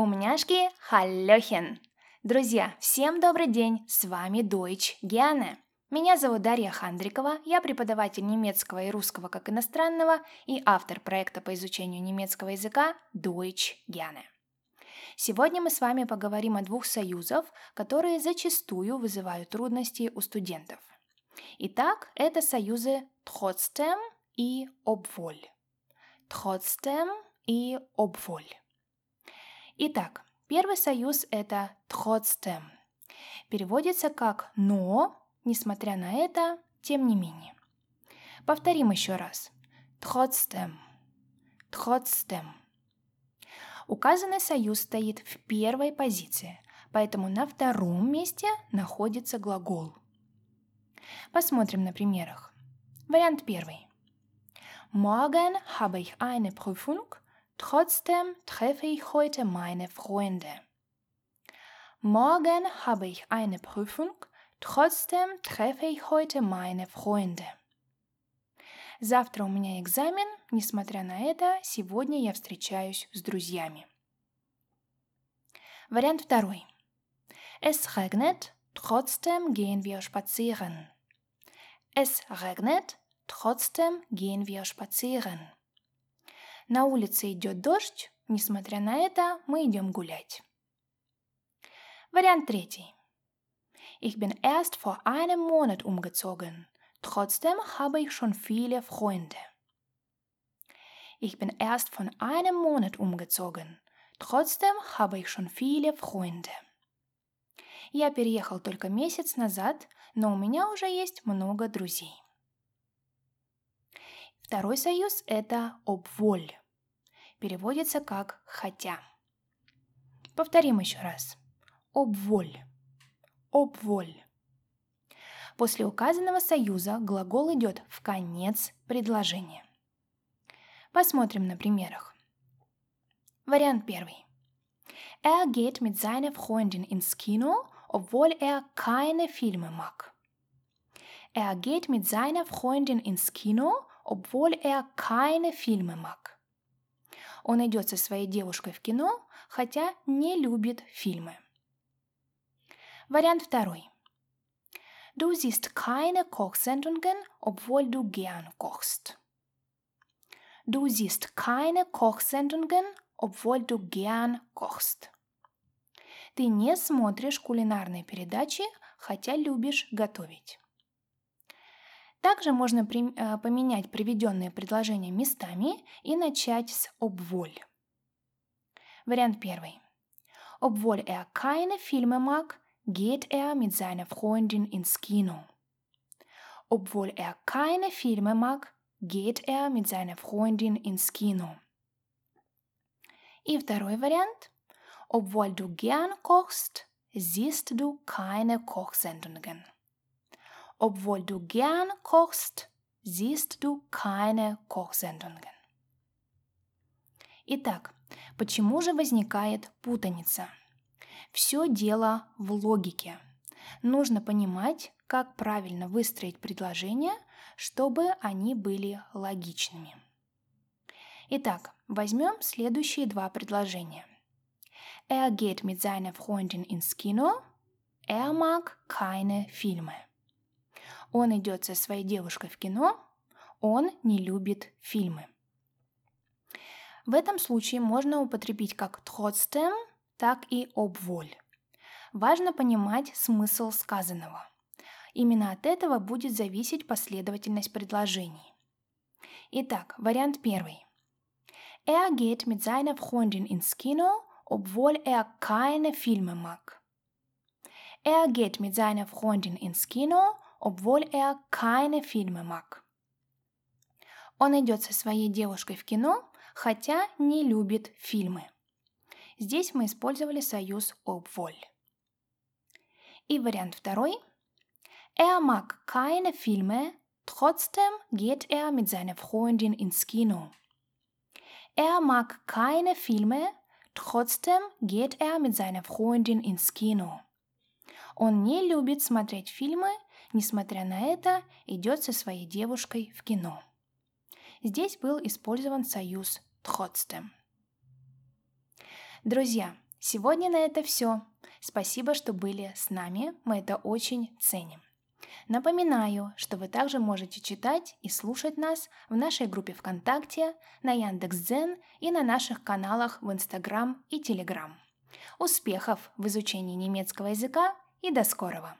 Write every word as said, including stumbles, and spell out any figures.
Умняшки, халлёхен! Друзья, всем добрый день! С вами Deutsch? Gerne! Меня зовут Дарья Хандрикова, я преподаватель немецкого и русского как иностранного и автор проекта по изучению немецкого языка Deutsch? Gerne! Сегодня мы с вами поговорим о двух союзах, которые зачастую вызывают трудности у студентов. Итак, это союзы trotzdem и obwohl. Trotzdem и obwohl. Итак, первый союз – это trotzdem. Переводится как «но», несмотря на это, тем не менее. Повторим еще раз. Trotzdem. Trotzdem. Указанный союз стоит в первой позиции, поэтому на втором месте находится глагол. Посмотрим на примерах. Вариант первый. Morgen habe ich eine Prüfung. Trotzdem treffe ich heute meine Freunde. Morgen habe ich eine Prüfung. Trotzdem treffe ich heute meine Freunde. Завтра у меня экзамен. Несмотря на это, сегодня я встречаюсь с друзьями. Вариант второй. Es regnet, trotzdem gehen wir spazieren. Es regnet, trotzdem gehen wir spazieren. На улице идет дождь, несмотря на это, мы идем гулять. Вариант третий. Ich bin erst vor einem Monat umgezogen. Trotzdem habe ich schon viele Freunde. Ich bin erst vor einem Monat umgezogen. Trotzdem habe ich schon viele Freunde. Я переехал только месяц назад, но у меня уже есть много друзей. Второй союз – это obwohl. Переводится как «хотя». Повторим еще раз. Obwohl. Obwohl. После указанного союза глагол идет в конец предложения. Посмотрим на примерах. Вариант первый. Er geht mit seiner Freundin ins Kino, obwohl er keine Filme mag. Er geht mit seiner Freundin ins Kino, obwohl er keine Filme mag. Он идет со своей девушкой в кино, хотя не любит фильмы. Вариант второй. Du siehst keine Kochsendungen, obwohl du gern kochst. Du siehst keine Kochsendungen, obwohl du gern kochst. Ты не смотришь кулинарные передачи, хотя любишь готовить. Также можно при, э, поменять приведенные предложения местами и начать с obwohl. Вариант первый. Obwohl er keine Filme mag, geht er mit seiner Freundin ins Kino. Obwohl er keine Filme mag, geht er mit seiner Freundin ins Kino. И второй вариант. Obwohl du gern kochst, siehst du keine Kochsendungen. Obwohl du gern kochst, siehst du keine Kochsendungen. Итак, почему же возникает путаница? Все дело в логике. Нужно понимать, как правильно выстроить предложения, чтобы они были логичными. Итак, возьмем следующие два предложения. Er geht mit seiner Freundin ins Kino. Er mag keine Filme. Он идет со своей девушкой в кино, он не любит фильмы. В этом случае можно употребить как trotzdem, так и obwohl. Важно понимать смысл сказанного. Именно от этого будет зависеть последовательность предложений. Итак, вариант первый. Er geht mit seiner Freundin ins Kino, obwohl er keine Filme mag. Er geht mit seiner Freundin ins Kino, obwohl er keine Filme mag. Он идет со своей девушкой в кино, хотя не любит фильмы. Здесь мы использовали союз obwohl. И вариант второй. Er mag keine Filme, trotzdem geht er mit seiner Freundin ins Kino. Er mag keine Filme, trotzdem geht er mit seiner Freundin ins Kino. Он не любит смотреть фильмы, несмотря на это, идет со своей девушкой в кино. Здесь был использован союз trotzdem. Друзья, Сегодня на это все. Спасибо, что были с нами, мы это очень ценим. Напоминаю, что вы также можете читать и слушать нас в нашей группе ВКонтакте, на Яндекс. Дзен и на наших каналах в Instagram и Telegram. Успехов в изучении немецкого языка и до скорого!